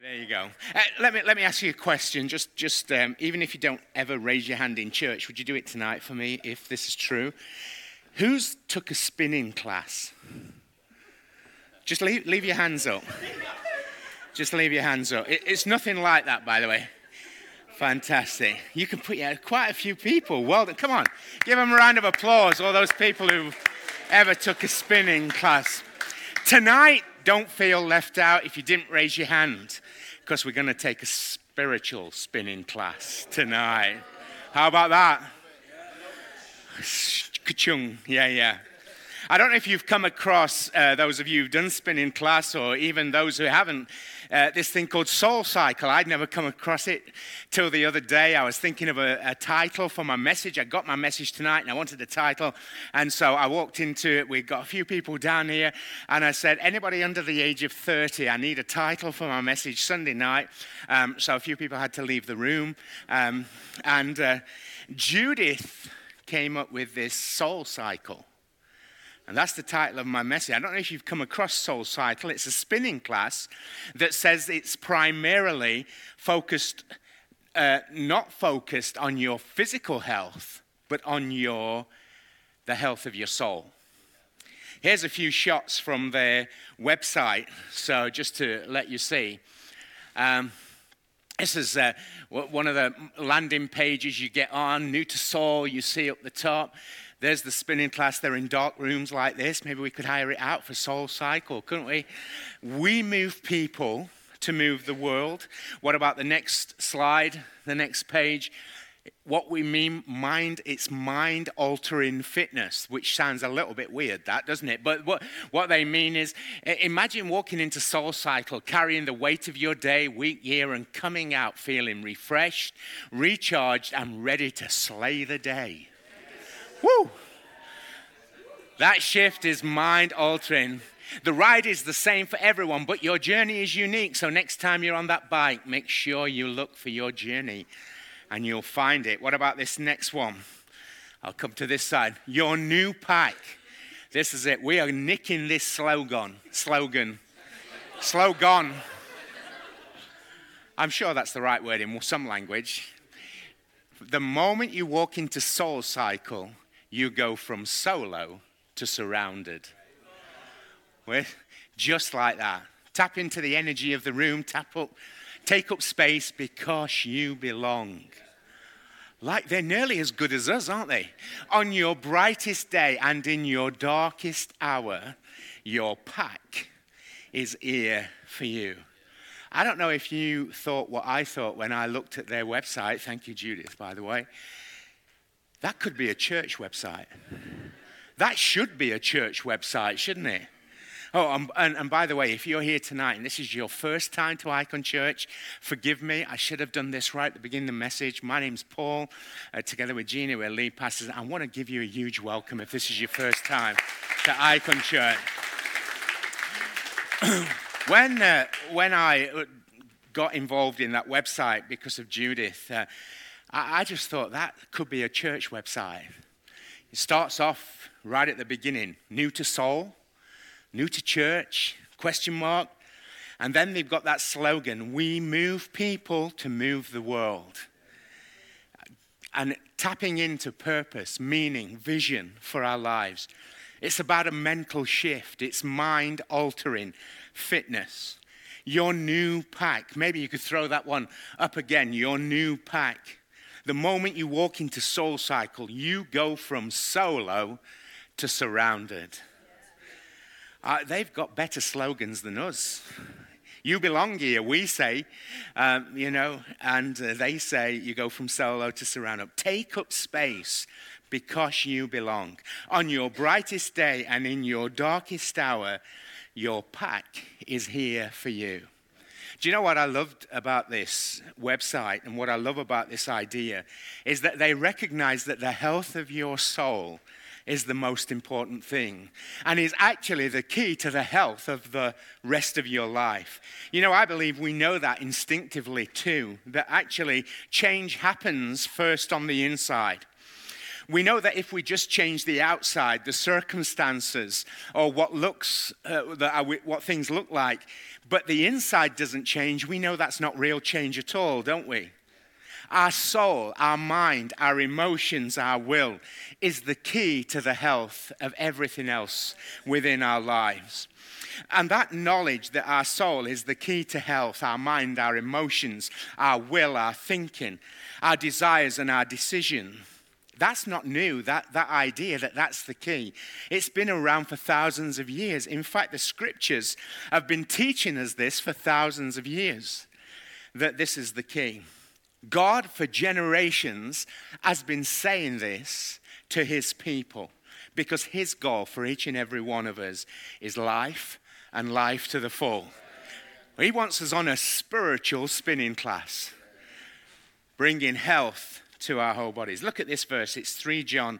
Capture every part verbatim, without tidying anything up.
There you go. Uh, let me let me ask you a question. Just just um, even if you don't ever raise your hand in church, would you do it tonight for me if this is true? Who's took a spinning class? Just leave leave your hands up. Just leave your hands up. It, it's nothing like that, by the way. Fantastic. You can put yeah, quite a few people. Well done. Come on, give them a round of applause. All those people who ever took a spinning class tonight. Don't feel left out if you didn't raise your hand, because we're going to take a spiritual spinning class tonight. How about that? Ka-chung. Yeah, yeah. I don't know if you've come across, uh, those of you who've done spinning class or even those who haven't, uh, this thing called SoulCycle. I'd never come across it till the other day. I was thinking of a, a title for my message. I got my message tonight and I wanted a title. And so I walked into it. We've got a few people down here. And I said, anybody under the age of thirty, I need a title for my message Sunday night. Um, so a few people had to leave the room. Um, and uh, Judith came up with this SoulCycle. And that's the title of my message. I don't know if you've come across SoulCycle. It's a spinning class that says it's primarily focused, uh, not focused on your physical health, but on your the health of your soul. Here's a few shots from their website, so just to let you see. Um, This is uh, one of the landing pages you get on, new to soul, you see up the top. There's the spinning class. They're in dark rooms like this. Maybe we could hire it out for SoulCycle, couldn't we? We move people to move the world. What about the next slide, the next page? What we mean, mind, it's mind-altering fitness, which sounds a little bit weird, that, doesn't it? But what, what they mean is, imagine walking into SoulCycle, carrying the weight of your day, week, year, and coming out feeling refreshed, recharged, and ready to slay the day. Woo! That shift is mind-altering. The ride is the same for everyone, but your journey is unique. So next time you're on that bike, make sure you look for your journey. And you'll find it. What about this next one? I'll come to this side. Your new pack. This is it. We are nicking this slogan. Slogan. Slogan. I'm sure that's the right word in some language. The moment you walk into SoulCycle, you go from solo to surrounded. We're just like that. Tap into the energy of the room. Tap up. Take up space because you belong. Like they're nearly as good as us, aren't they? On your brightest day and in your darkest hour, your pack is here for you. I don't know if you thought what I thought when I looked at their website. Thank you, Judith, by the way. That could be a church website. That should be a church website, shouldn't it? Oh, and, and, and by the way, if you're here tonight and this is your first time to Icon Church, forgive me. I should have done this right at the beginning of the message. My name's Paul. Uh, together with Jeannie, we're lead pastors. I want to give you a huge welcome if this is your first time to Icon Church. when uh, when I got involved in that website because of Judith, uh, I, I just thought that could be a church website. It starts off right at the beginning, new to soul. New to church, question mark. And then they've got that slogan, we move people to move the world. And tapping into purpose, meaning, vision for our lives. It's about a mental shift. It's mind-altering fitness. Your new pack. Maybe you could throw that one up again. Your new pack. The moment you walk into SoulCycle, you go from solo to surrounded. Uh, they've got better slogans than us. You belong here, we say, um, you know, and uh, they say you go from solo to surround up. Take up space because you belong. On your brightest day and in your darkest hour, your pack is here for you. Do you know what I loved about this website and what I love about this idea is that they recognize that the health of your soul is the most important thing and is actually the key to the health of the rest of your life. You know, I believe we know that instinctively too, that actually change happens first on the inside. We know that if we just change the outside, the circumstances, or what looks, uh, that are, what things look like, but the inside doesn't change, we know that's not real change at all, don't we? Our soul, our mind, our emotions, our will is the key to the health of everything else within our lives. And that knowledge that our soul is the key to health, our mind, our emotions, our will, our thinking, our desires and our decision, that's not new, that, that idea that that's the key. It's been around for thousands of years. In fact, the scriptures have been teaching us this for thousands of years, that this is the key. God, for generations, has been saying this to his people because his goal for each and every one of us is life and life to the full. He wants us on a spiritual spinning class, bringing health to our whole bodies. Look at this verse. It's three John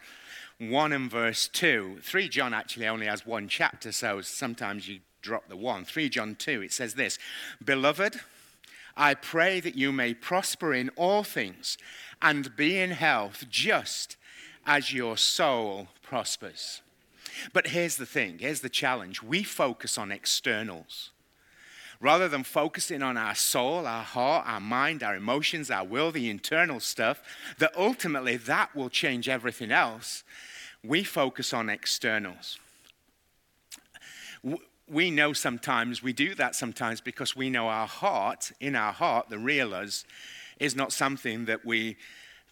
one and verse two. three John actually only has one chapter, so sometimes you drop the one. three John two, it says this, "Beloved, I pray that you may prosper in all things and be in health just as your soul prospers." But here's the thing, here's the challenge. We focus on externals. Rather than focusing on our soul, our heart, our mind, our emotions, our will, the internal stuff, that ultimately that will change everything else, we focus on externals. We know sometimes, we do that sometimes because we know our heart, in our heart, the real us, is not something that we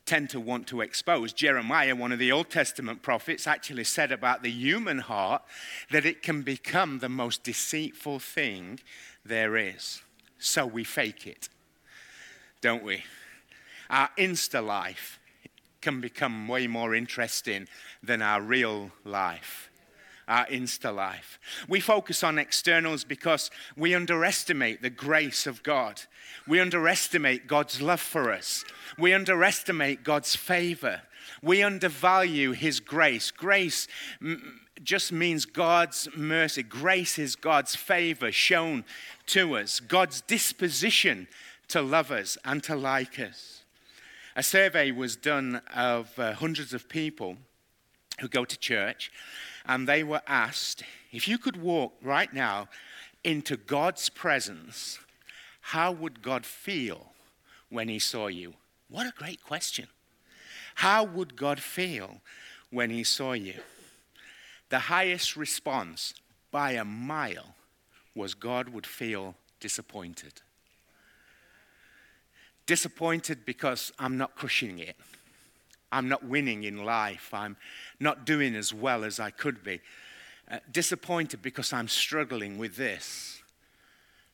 tend to want to expose. Jeremiah, one of the Old Testament prophets, actually said about the human heart that it can become the most deceitful thing there is. So we fake it, don't we? Our Insta life can become way more interesting than our real life. Our Insta life. We focus on externals because we underestimate the grace of God. We underestimate God's love for us. We underestimate God's favor. We undervalue his grace. Grace m- just means God's mercy. Grace is God's favor shown to us, God's disposition to love us and to like us. A survey was done of uh, hundreds of people who go to church, and they were asked, if you could walk right now into God's presence, how would God feel when he saw you? What a great question. How would God feel when he saw you? The highest response by a mile was God would feel disappointed. Disappointed because I'm not crushing it. I'm not winning in life. I'm not doing as well as I could be. Uh, disappointed because I'm struggling with this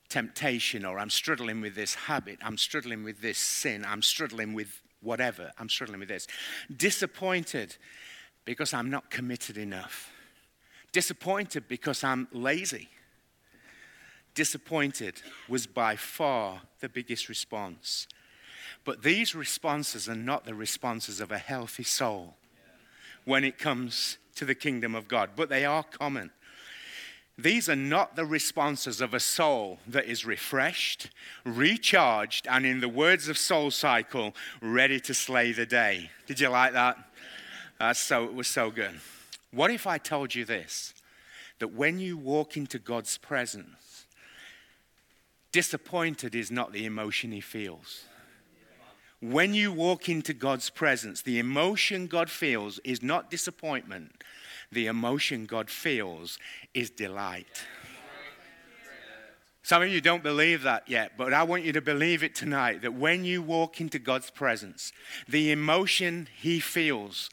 temptation, or I'm struggling with this habit. I'm struggling with this sin. I'm struggling with whatever. I'm struggling with this. Disappointed because I'm not committed enough. Disappointed because I'm lazy. Disappointed was by far the biggest response. But these responses are not the responses of a healthy soul when it comes to the kingdom of God, but they are common. These are not the responses of a soul that is refreshed, recharged, and in the words of SoulCycle, ready to slay the day. Did you like that? Uh, so it was so good. What if I told you this, that when you walk into God's presence, disappointed is not the emotion he feels. When you walk into God's presence, the emotion God feels is not disappointment. The emotion God feels is delight. Some of you don't believe that yet, but I want you to believe it tonight, that when you walk into God's presence, the emotion he feels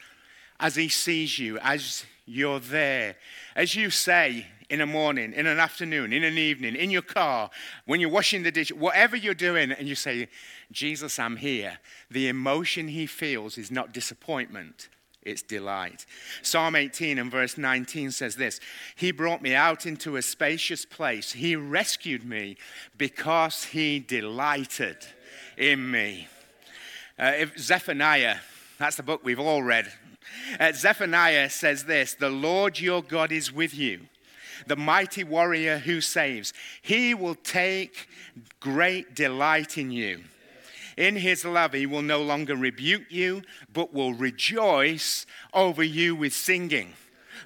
as he sees you, as you're there, as you say in a morning, in an afternoon, in an evening, in your car, when you're washing the dish, whatever you're doing, and you say, Jesus, I'm here. The emotion he feels is not disappointment, it's delight. Psalm eighteen and verse nineteen says this, he brought me out into a spacious place. He rescued me because he delighted in me. Uh, if Zephaniah, that's the book we've all read. Uh, Zephaniah says this, the Lord your God is with you, the mighty warrior who saves. He will take great delight in you. In his love, he will no longer rebuke you, but will rejoice over you with singing.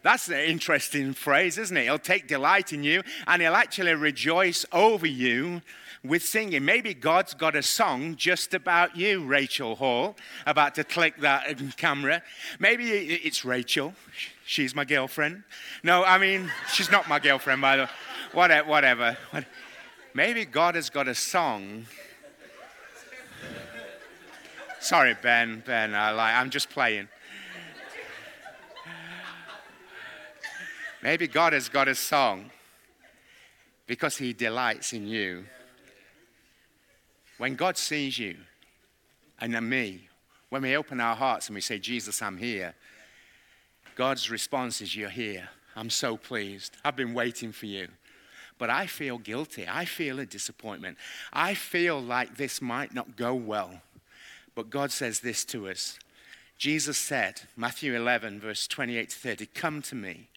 That's an interesting phrase, isn't it? He'll take delight in you, and he'll actually rejoice over you with singing. Maybe God's got a song just about you, Rachel Hall, about to click that camera. Maybe it's Rachel. She's my girlfriend. No, I mean, she's not my girlfriend, by the way. Whatever, whatever. Maybe God has got a song. Sorry, Ben, Ben, I lie. I'm just playing. Maybe God has got a song because he delights in you. When God sees you and then me, when we open our hearts and we say, Jesus, I'm here, God's response is, you're here. I'm so pleased. I've been waiting for you. But I feel guilty. I feel a disappointment. I feel like this might not go well. But God says this to us. Jesus said, Matthew eleven, verse twenty-eight to thirty, come to me,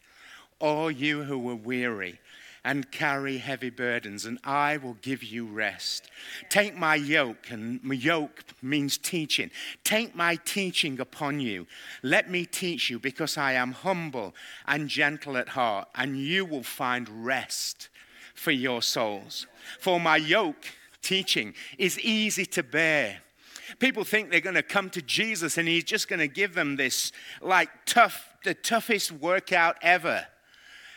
all you who are weary and carry heavy burdens, and I will give you rest. Take my yoke, and my yoke means teaching. Take my teaching upon you. Let me teach you, because I am humble and gentle at heart, and you will find rest for your souls. For my yoke, teaching, is easy to bear. People think they're going to come to Jesus, and he's just going to give them this, like, tough, the toughest workout ever.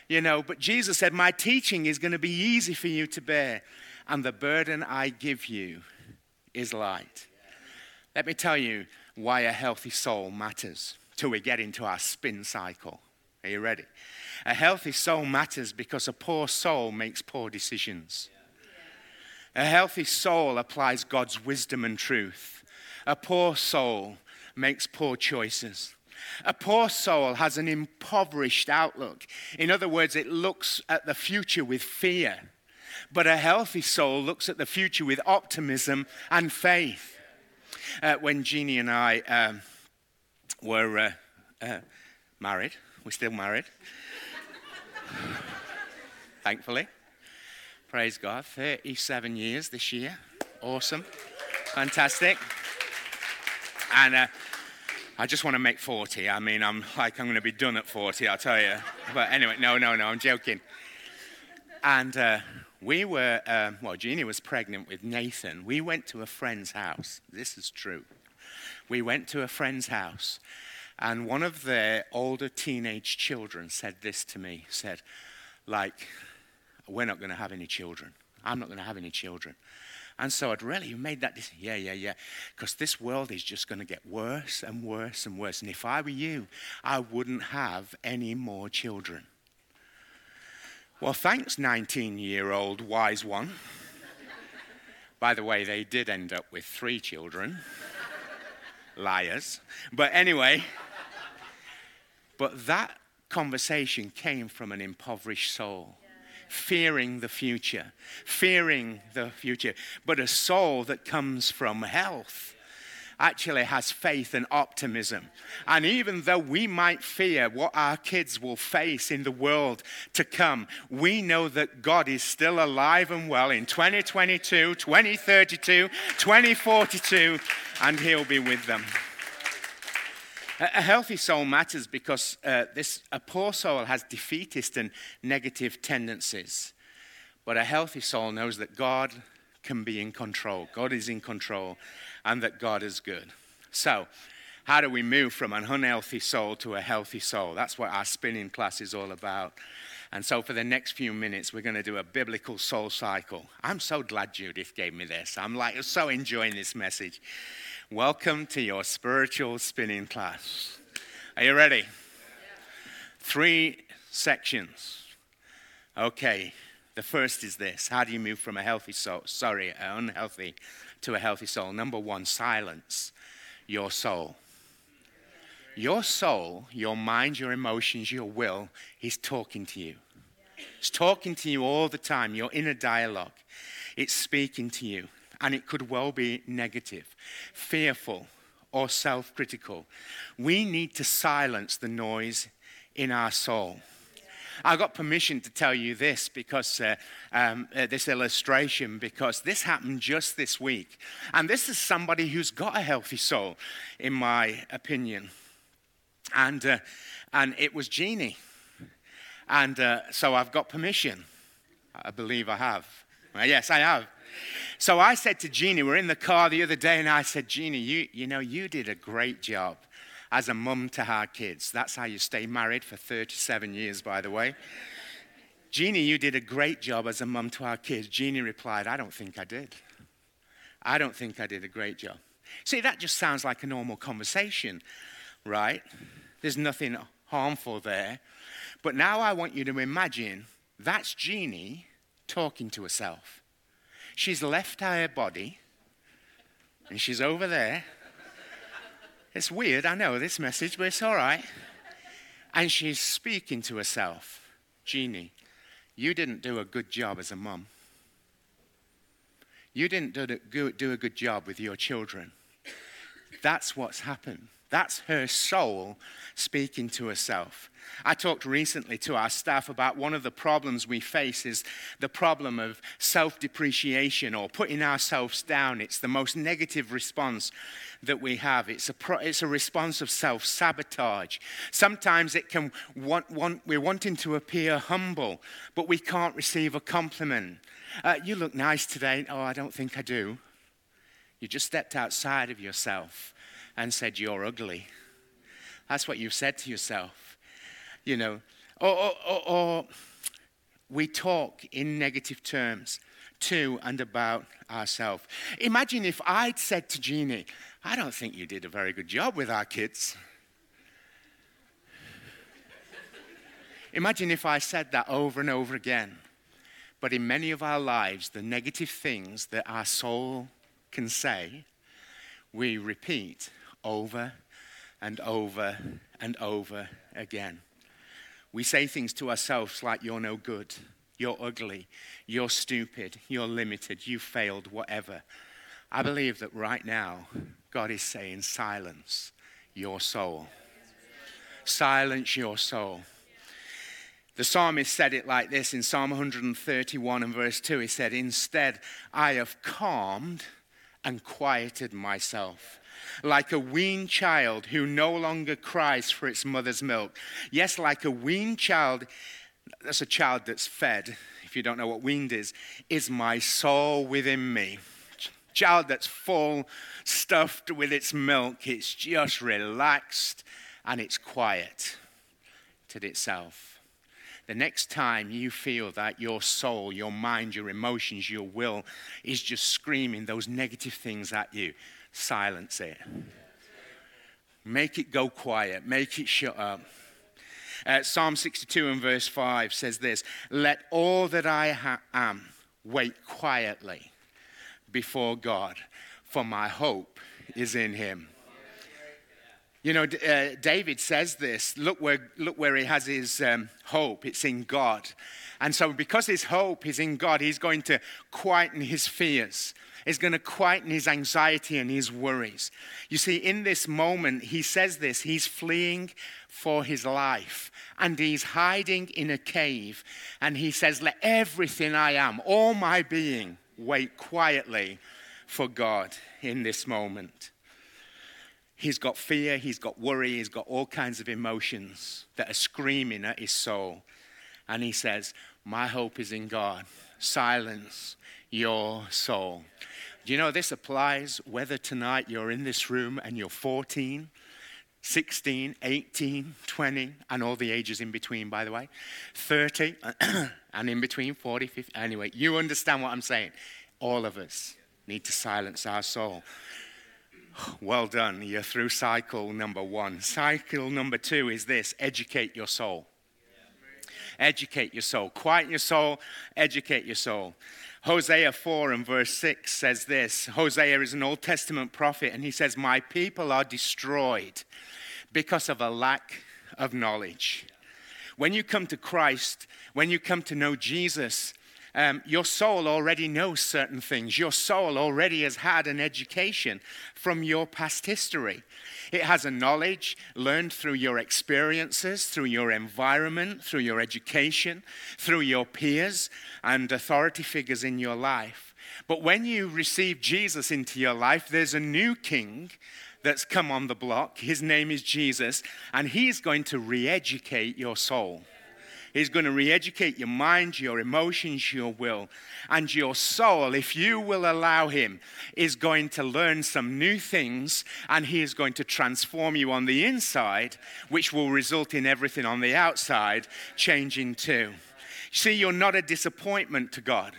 You know, but Jesus said, my teaching is going to be easy for you to bear, and the burden I give you is light. Let me tell you why a healthy soul matters till we get into our spin cycle. Are you ready? A healthy soul matters because a poor soul makes poor decisions. A healthy soul applies God's wisdom and truth. A poor soul makes poor choices. A poor soul has an impoverished outlook. In other words, it looks at the future with fear. But a healthy soul looks at the future with optimism and faith. Uh, when Jeannie and I um, were uh, uh, married, we're still married, thankfully. Praise God, thirty-seven years this year. Awesome, fantastic. And... Uh, I just want to make forty. I mean, I'm like, I'm going to be done at forty, I'll tell you. But anyway, no, no, no, I'm joking. And uh, we were, uh, well, Jeannie was pregnant with Nathan. We went to a friend's house. This is true. We went to a friend's house, and one of their older teenage children said this to me, said, like, we're not going to have any children. I'm not going to have any children. And so I'd really made that decision, yeah, yeah, yeah, because this world is just going to get worse and worse and worse. And if I were you, I wouldn't have any more children. Well, thanks, nineteen-year-old wise one. By the way, they did end up with three children. Liars. But anyway, but that conversation came from an impoverished soul. Fearing the future, fearing the future. But a soul that comes from health actually has faith and optimism. And even though we might fear what our kids will face in the world to come, we know that God is still alive and well in twenty twenty-two, twenty thirty-two, twenty forty-two, and he'll be with them. A healthy soul matters because uh, this a poor soul has defeatist and negative tendencies. But a healthy soul knows that God can be in control. God is in control, and that God is good. So how do we move from an unhealthy soul to a healthy soul? That's what our spinning class is all about. And so for the next few minutes, we're going to do a biblical soul cycle. I'm so glad Judith gave me this. I'm like so enjoying this message. Welcome to your spiritual spinning class. Are you ready? Yeah. Three sections. Okay, the first is this. How do you move from a healthy soul, sorry, an unhealthy to a healthy soul? Number one, silence your soul. Your soul, your mind, your emotions, your will is talking to you. It's talking to you all the time, your inner dialogue. It's speaking to you. And it could well be negative, fearful, or self-critical. We need to silence the noise in our soul. I got permission to tell you this because uh, um, uh, this illustration, because this happened just this week. And this is somebody who's got a healthy soul, in my opinion. And uh, and it was Jeannie. And uh, so I've got permission. I believe I have. Well, yes, I have. So I said to Jeannie, we're in the car the other day, and I said, Jeannie, you, you know, you did a great job as a mum to our kids. That's how you stay married for thirty-seven years, by the way. Jeannie, you did a great job as a mum to our kids. Jeannie replied, I don't think I did. I don't think I did a great job. See, that just sounds like a normal conversation, right? There's nothing harmful there. But now I want you to imagine that's Jeannie talking to herself. She's left her body, and she's over there. It's weird, I know, this message, but it's all right. And she's speaking to herself. Jeannie, you didn't do a good job as a mum. You didn't do a good job with your children. That's what's happened. That's her soul speaking to herself. I talked recently to our staff about one of the problems we face is the problem of self-depreciation or putting ourselves down. It's the most negative response that we have. It's a pro- it's a response of self-sabotage. Sometimes it can want, want we're wanting to appear humble, but we can't receive a compliment. Uh, you look nice today. Oh, I don't think I do. You just stepped outside of yourself and said you're ugly. That's what you've said to yourself. You know, or, or, or, or we talk in negative terms to and about ourselves. Imagine if I'd said to Jeannie, I don't think you did a very good job with our kids. Imagine if I said that over and over again. But in many of our lives, the negative things that our soul can say, we repeat over and over and over again. We say things to ourselves like, you're no good, you're ugly, you're stupid, you're limited, you failed, whatever. I believe that right now, God is saying, silence your soul. Silence your soul. The psalmist said it like this in Psalm one thirty-one and verse two. He said, instead, I have calmed and quieted myself, like a weaned child who no longer cries for its mother's milk. Yes, like a weaned child, that's a child that's fed, if you don't know what weaned is, is my soul within me. Child that's full, stuffed with its milk, it's just relaxed and it's quiet to itself. The next time you feel that your soul, your mind, your emotions, your will is just screaming those negative things at you, silence it. Make it go quiet. Make it shut up. Uh, Psalm sixty-two and verse five says this, let all that I ha- am wait quietly before God, for my hope is in him. You know, uh, David says this, look where look where he has his um, hope, it's in God. And so because his hope is in God, he's going to quieten his fears. He's going to quieten his anxiety and his worries. You see, in this moment, he says this, he's fleeing for his life. And he's hiding in a cave. And he says, let everything I am, all my being, wait quietly for God in this moment. He's got fear, he's got worry, he's got all kinds of emotions that are screaming at his soul. And he says, my hope is in God. Silence your soul. Do you know this applies whether tonight you're in this room and you're fourteen, sixteen, eighteen, twenty, and all the ages in between, by the way, thirty, and in between, forty, fifty. Anyway, you understand what I'm saying. All of us need to silence our soul. Well done. You're through cycle number one. Cycle number two is this. Educate your soul. Educate your soul. Quieten your soul. Educate your soul. Hosea four and verse six says this. Hosea is an Old Testament prophet, and he says, my people are destroyed because of a lack of knowledge. When you come to Christ, when you come to know Jesus Um, your soul already knows certain things. Your soul already has had an education from your past history. It has a knowledge learned through your experiences, through your environment, through your education, through your peers and authority figures in your life. But when you receive Jesus into your life, there's a new king that's come on the block. His name is Jesus, and he's going to re-educate your soul. He's going to re-educate your mind, your emotions, your will. And your soul, if you will allow him, is going to learn some new things, and he is going to transform you on the inside, which will result in everything on the outside changing too. See, you're not a disappointment to God.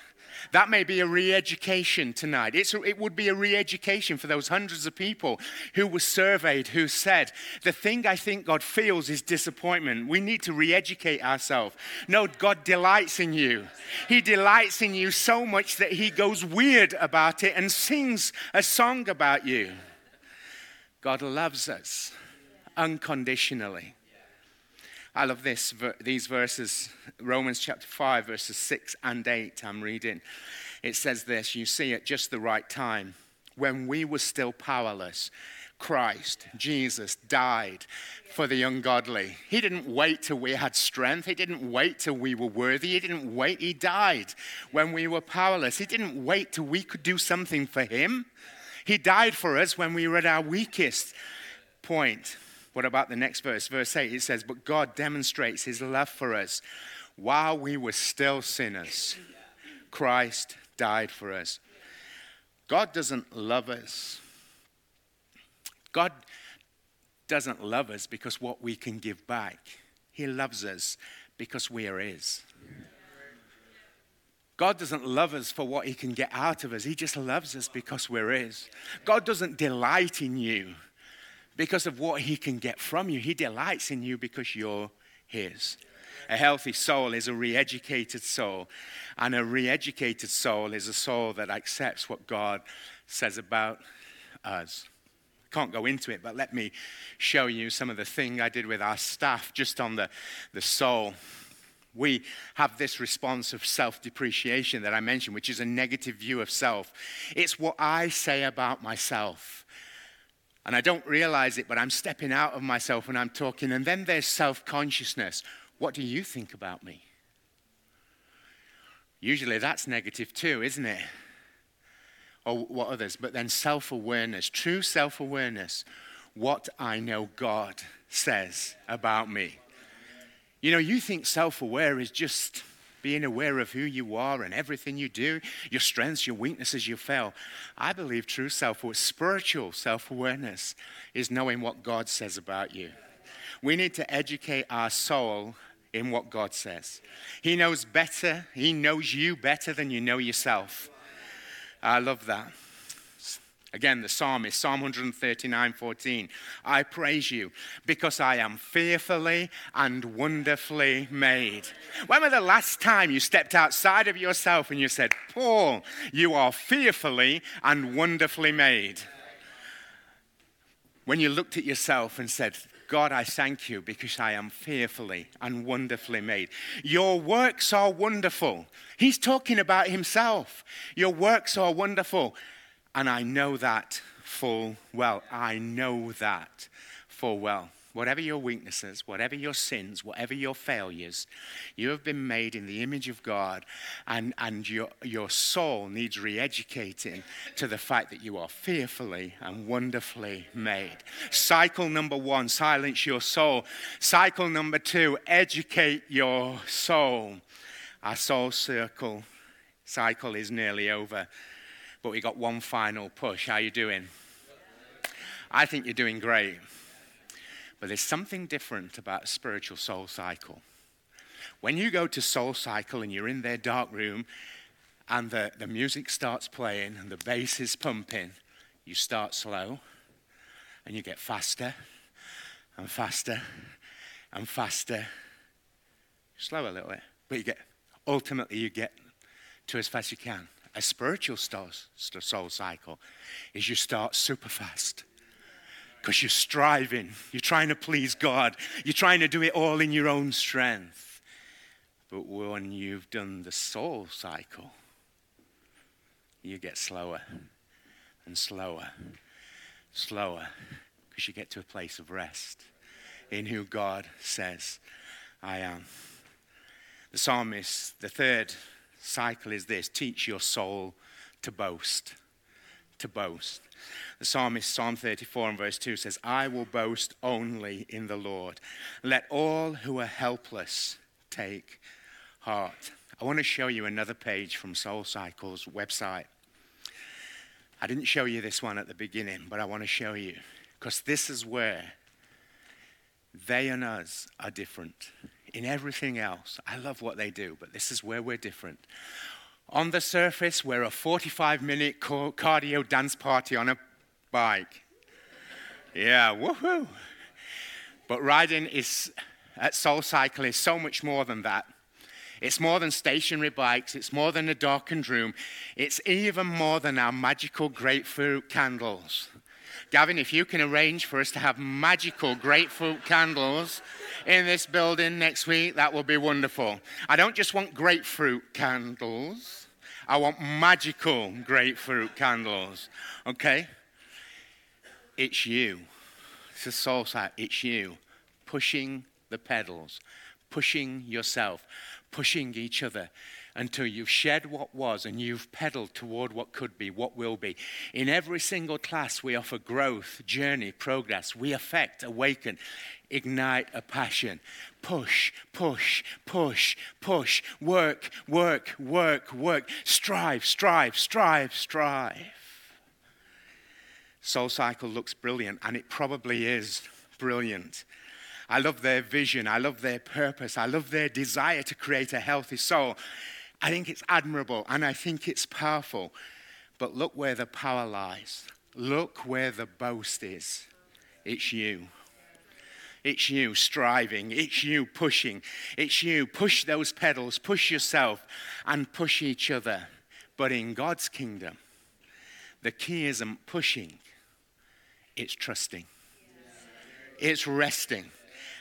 That may be a re-education tonight. It's a, it would be a re-education for those hundreds of people who were surveyed, who said, the thing I think God feels is disappointment. We need to re-educate ourselves. No, God delights in you. He delights in you so much that he goes weird about it and sings a song about you. God loves us unconditionally. I love this, these verses, Romans chapter five, verses six and eight, I'm reading. It says this, you see, at just the right time, when we were still powerless, Christ, Jesus, died for the ungodly. He didn't wait till we had strength. He didn't wait till we were worthy. He didn't wait. He died when we were powerless. He didn't wait till we could do something for him. He died for us when we were at our weakest point. What about the next verse? Verse eight, it says, but God demonstrates his love for us. While we were still sinners, Christ died for us. God doesn't love us. God doesn't love us because what we can give back. He loves us because we are his. God doesn't love us for what he can get out of us. He just loves us because we're his. God doesn't delight in you because of what he can get from you. He delights in you because you're his. A healthy soul is a re-educated soul. And a re-educated soul is a soul that accepts what God says about us. Can't go into it, but let me show you some of the thing I did with our staff just on the, the soul. We have this response of self-depreciation that I mentioned, which is a negative view of self. It's what I say about myself. And I don't realize it, but I'm stepping out of myself when I'm talking. And then there's self-consciousness. What do you think about me? Usually that's negative too, isn't it? Or what others? But then self-awareness, true self-awareness. What I know God says about me. You know, you think self-aware is just being aware of who you are and everything you do, your strengths, your weaknesses, your fail. I believe true self-awareness, spiritual self-awareness, is knowing what God says about you. We need to educate our soul in what God says. He knows better. He knows you better than you know yourself. I love that. Again, the psalmist, Psalm one thirty-nine, fourteen. I praise you because I am fearfully and wonderfully made. When was the last time you stepped outside of yourself and you said, Paul, you are fearfully and wonderfully made? When you looked at yourself and said, God, I thank you because I am fearfully and wonderfully made. Your works are wonderful. He's talking about himself. Your works are wonderful. And I know that full well. I know that full well. Whatever your weaknesses, whatever your sins, whatever your failures, you have been made in the image of God, and, and your, your soul needs re-educating to the fact that you are fearfully and wonderfully made. Cycle number one, silence your soul. Cycle number two, educate your soul. Our soul circle cycle is nearly over. But we got one final push. How are you doing? I think you're doing great. But there's something different about a spiritual soul cycle. When you go to SoulCycle and you're in their dark room and the, the music starts playing and the bass is pumping, you start slow and you get faster and faster and faster. Slow a little bit, but you get ultimately you get to as fast as you can. A spiritual soul cycle is you start super fast because you're striving. You're trying to please God. You're trying to do it all in your own strength. But when you've done the soul cycle, you get slower and slower, slower, because you get to a place of rest in who God says, I am. The psalmist, the third cycle is this: teach your soul to boast, to boast. The psalmist, Psalm thirty-four and verse two says, I will boast only in the Lord. Let all who are helpless take heart. I want to show you another page from SoulCycle's website. I didn't show you this one at the beginning, but I want to show you, because this is where they and us are different. In everything else, I love what they do, but this is where we're different. On the surface, we're a forty-five minute cardio dance party on a bike. Yeah, woohoo. But riding is, at SoulCycle, is so much more than that. It's more than stationary bikes. It's more than a darkened room. It's even more than our magical grapefruit candles. Gavin, if you can arrange for us to have magical grapefruit candles in this building next week, that will be wonderful. I don't just want grapefruit candles. I want magical grapefruit candles, okay? It's you. It's a soul site. It's you pushing the pedals, pushing yourself, pushing each other until you've shed what was and you've pedaled toward what could be, what will be. In every single class, we offer growth, journey, progress. We affect, awaken, ignite a passion. Push, push, push, push. Work, work, work, work. Strive, strive, strive, strive. SoulCycle looks brilliant, and it probably is brilliant. I love their vision. I love their purpose. I love their desire to create a healthy soul. I think it's admirable, and I think it's powerful. But look where the power lies. Look where the boast is. It's you. It's you striving. It's you pushing. It's you. Push those pedals. Push yourself and push each other. But in God's kingdom, the key isn't pushing. It's trusting. It's resting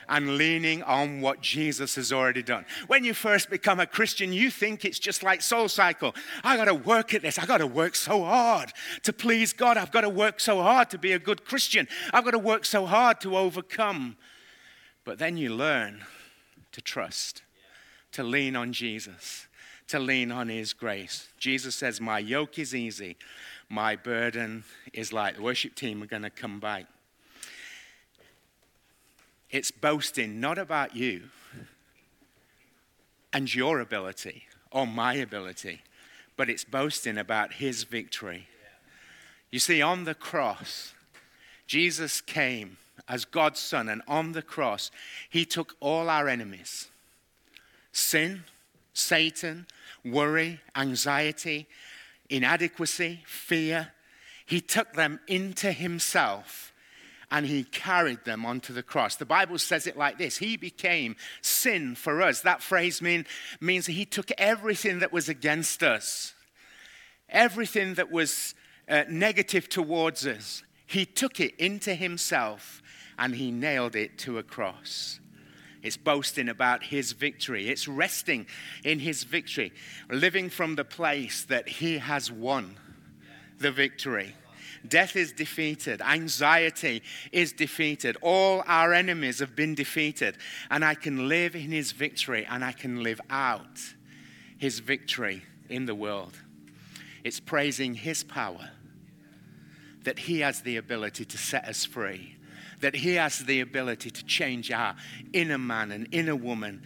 and leaning on what Jesus has already done. When you first become a Christian, you think it's just like SoulCycle. I got to work at this. I got to work so hard to please God. I've got to work so hard to be a good Christian. I've got to work so hard to overcome. But then you learn to trust, to lean on Jesus, to lean on his grace. Jesus says, my yoke is easy. My burden is light. The worship team are going to come back. It's boasting not about you and your ability or my ability, but it's boasting about his victory. You see, on the cross, Jesus came as God's Son, and on the cross, he took all our enemies: sin, Satan, worry, anxiety, inadequacy, fear. He took them into himself. And he carried them onto the cross. The Bible says it like this: he became sin for us. That phrase mean, means he took everything that was against us, everything that was uh, negative towards us. He took it into himself and he nailed it to a cross. It's boasting about his victory. It's resting in his victory, living from the place that he has won the victory. Death is defeated. Anxiety is defeated. All our enemies have been defeated. And I can live in his victory, and I can live out his victory in the world. It's praising his power, that he has the ability to set us free, that he has the ability to change our inner man and inner woman,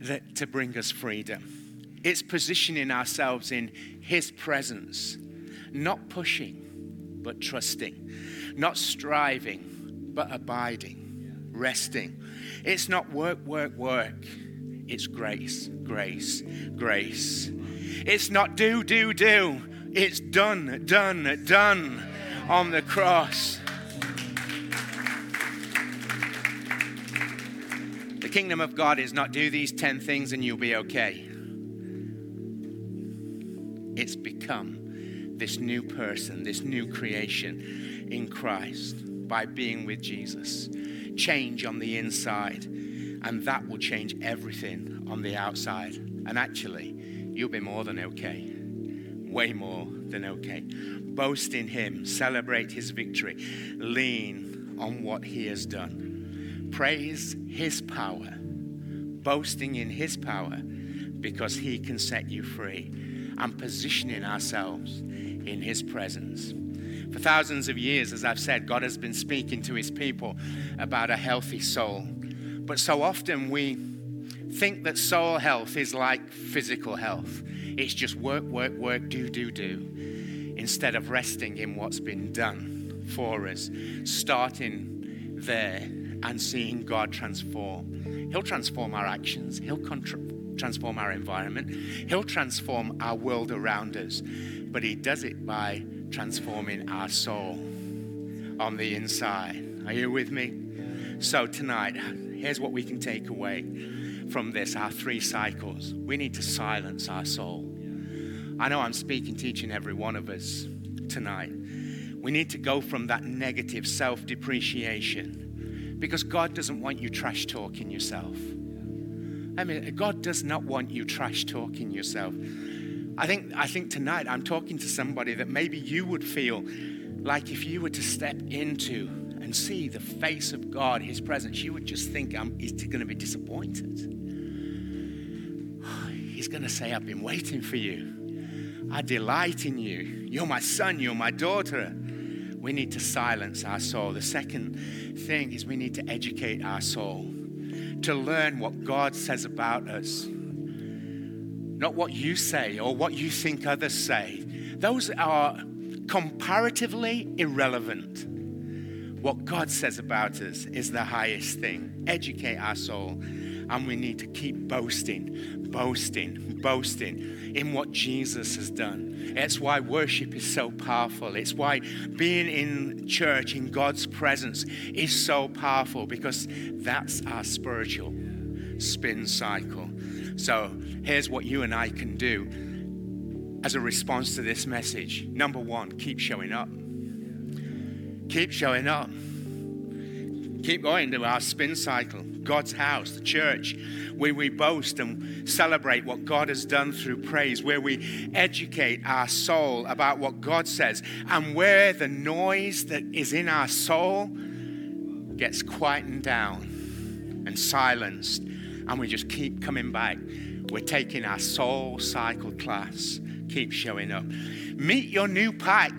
that, to bring us freedom. It's positioning ourselves in his presence, not pushing, but trusting, not striving, but abiding, resting. It's not work, work, work. It's grace, grace, grace. It's not do, do, do. It's done, done, done on the cross. The kingdom of God is not do these ten things and you'll be okay. It's become this new person, this new creation in Christ by being with Jesus. Change on the inside, and that will change everything on the outside. And actually, you'll be more than okay. Way more than okay. Boast in him. Celebrate his victory. Lean on what he has done. Praise his power. Boasting in his power because he can set you free. And positioning ourselves in his presence. For thousands of years, as I've said, God has been speaking to his people about a healthy soul. But so often we think that soul health is like physical health. It's just work, work, work, do, do, do, instead of resting in what's been done for us, starting there and seeing God transform. He'll transform our actions. He'll contr- transform our environment. He'll transform our world around us. But he does it by transforming our soul on the inside. Are you with me? So tonight, here's what we can take away from this, our three cycles. We need to silence our soul. I know I'm speaking, teaching every one of us tonight. We need to go from that negative self-depreciation, because God doesn't want you trash-talking yourself. I mean, God does not want you trash-talking yourself. I think I think tonight I'm talking to somebody that maybe you would feel like if you were to step into and see the face of God, his presence, you would just think, I'm, he's going to be disappointed. He's going to say, I've been waiting for you. I delight in you. You're my son. You're my daughter. We need to silence our soul. The second thing is we need to educate our soul to learn what God says about us. Not what you say or what you think others say. Those are comparatively irrelevant. What God says about us is the highest thing. Educate our soul, and we need to keep boasting, boasting, boasting in what Jesus has done. It's why worship is so powerful. It's why being in church, in God's presence, is so powerful, because that's our spiritual spin cycle. So here's what you and I can do as a response to this message. Number one, keep showing up. Keep showing up. Keep going to our spin cycle, God's house, the church, where we boast and celebrate what God has done through praise, where we educate our soul about what God says, and where the noise that is in our soul gets quietened down and silenced. And we just keep coming back. We're taking our soul cycle class. Keep showing up. Meet your new pack.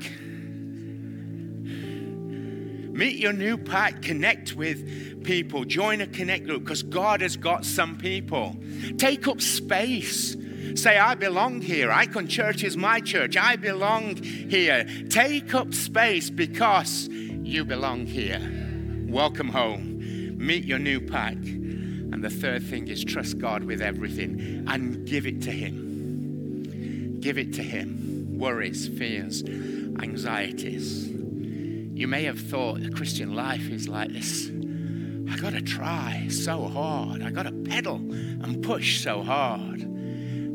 Meet your new pack. Connect with people. Join a connect group, because God has got some people. Take up space. Say, I belong here. Icon Church is my church. I belong here. Take up space because you belong here. Welcome home. Meet your new pack. And the third thing is trust God with everything and give it to him. Give it to him. Worries, fears, anxieties. You may have thought the Christian life is like this. I got to try so hard. I got to pedal and push so hard.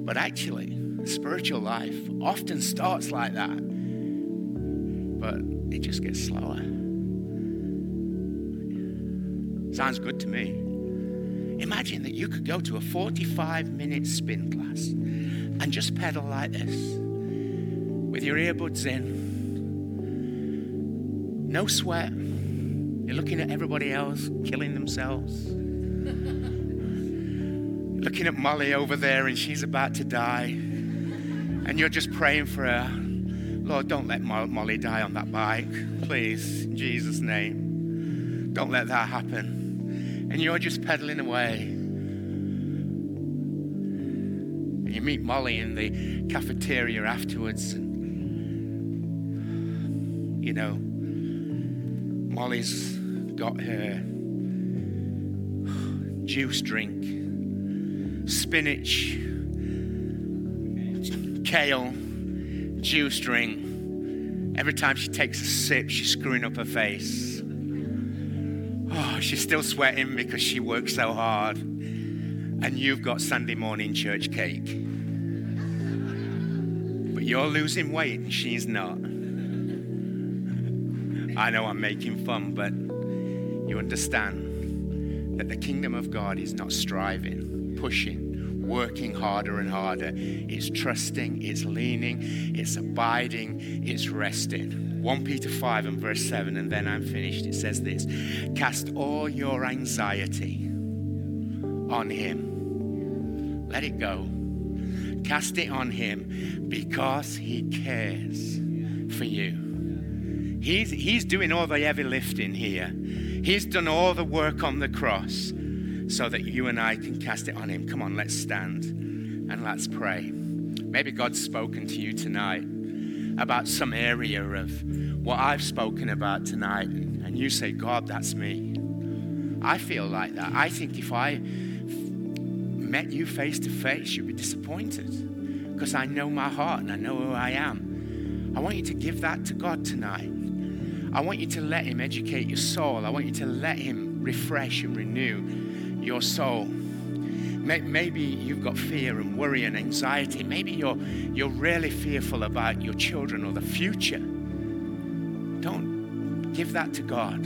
But actually, spiritual life often starts like that. But it just gets slower. Sounds good to me. Imagine that you could go to a forty-five minute spin class and just pedal like this with your earbuds in. No sweat. You're looking at everybody else killing themselves. Looking at Molly over there, and she's about to die. And you're just praying for her. Lord, don't let Molly die on that bike. Please, in Jesus' name. Don't let that happen. And you're just pedaling away. And you meet Molly in the cafeteria afterwards. And, you know, Molly's got her juice drink, spinach, kale, juice drink. Every time she takes a sip, she's screwing up her face. Oh, she's still sweating because she worked so hard. And you've got Sunday morning church cake. But you're losing weight and she's not. I know I'm making fun, but you understand that the kingdom of God is not striving, pushing, working harder and harder. It's trusting, it's leaning, it's abiding, it's resting. First Peter five and verse seven, and then I'm finished. It says this: cast all your anxiety on him. Let it go. Cast it on him because he cares for you. He's, he's doing all the heavy lifting here. He's done all the work on the cross so that you and I can cast it on him. Come on, let's stand and let's pray. Maybe God's spoken to you tonight about some area of what I've spoken about tonight. And you say, God, that's me. I feel like that. I think if I met you face to face, you'd be disappointed because I know my heart and I know who I am. I want you to give that to God tonight. I want you to let him educate your soul. I want you to let him refresh and renew your soul. Maybe you've got fear and worry and anxiety. Maybe you're you're really fearful about your children or the future. Don't give that to God.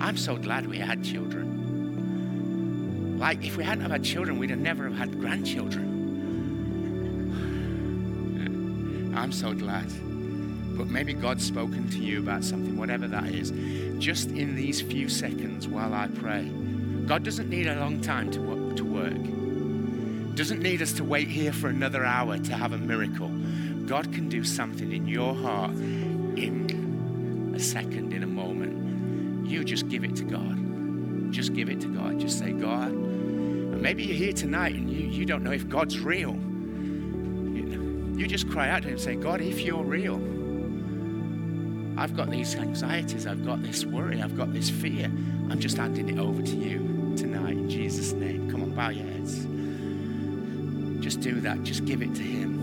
I'm so glad we had children. Like, if we hadn't had children, we'd have never have had grandchildren. I'm so glad. But maybe God's spoken to you about something, whatever that is. Just in these few seconds while I pray. God doesn't need a long time to work. To work. Doesn't need us to wait here for another hour to have a miracle. God can do something in your heart in a second, in a moment. You just give it to God. Just give it to God. Just say, God. And maybe you're here tonight and you, you don't know if God's real. You, you just cry out to him and say, God, if you're real, I've got these anxieties, I've got this worry, I've got this fear. I'm just handing it over to you tonight in Jesus' name. Come on, bow your heads. Just do that. Just give it to him.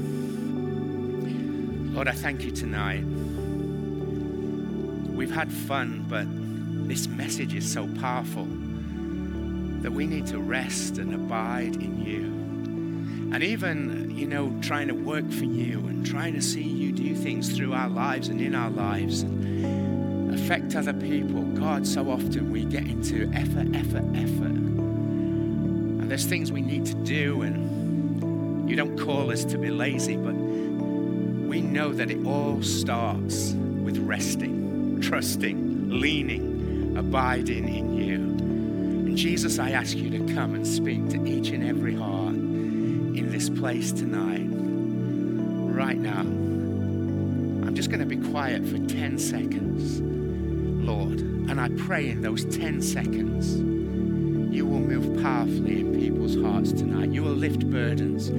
Lord, I thank you tonight. We've had fun, but this message is so powerful that we need to rest and abide in you. And even, you know, trying to work for you and trying to see you do things through our lives and in our lives and affect other people. God, so often we get into effort, effort, effort. And there's things we need to do, and you don't call us to be lazy, but we know that it all starts with resting, trusting, leaning, abiding in you. And Jesus, I ask you to come and speak to each and every heart in this place tonight, right now. I'm just going to be quiet for ten seconds, Lord. And I pray in those ten seconds, you will move powerfully in people's hearts tonight. You will lift burdens.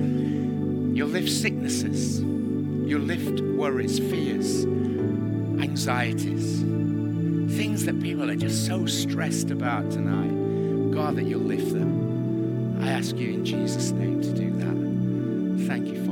You'll lift sicknesses. You'll lift worries, fears, anxieties, things that people are just so stressed about tonight. God, that you'll lift them. I ask you in Jesus' name to do that. Thank you.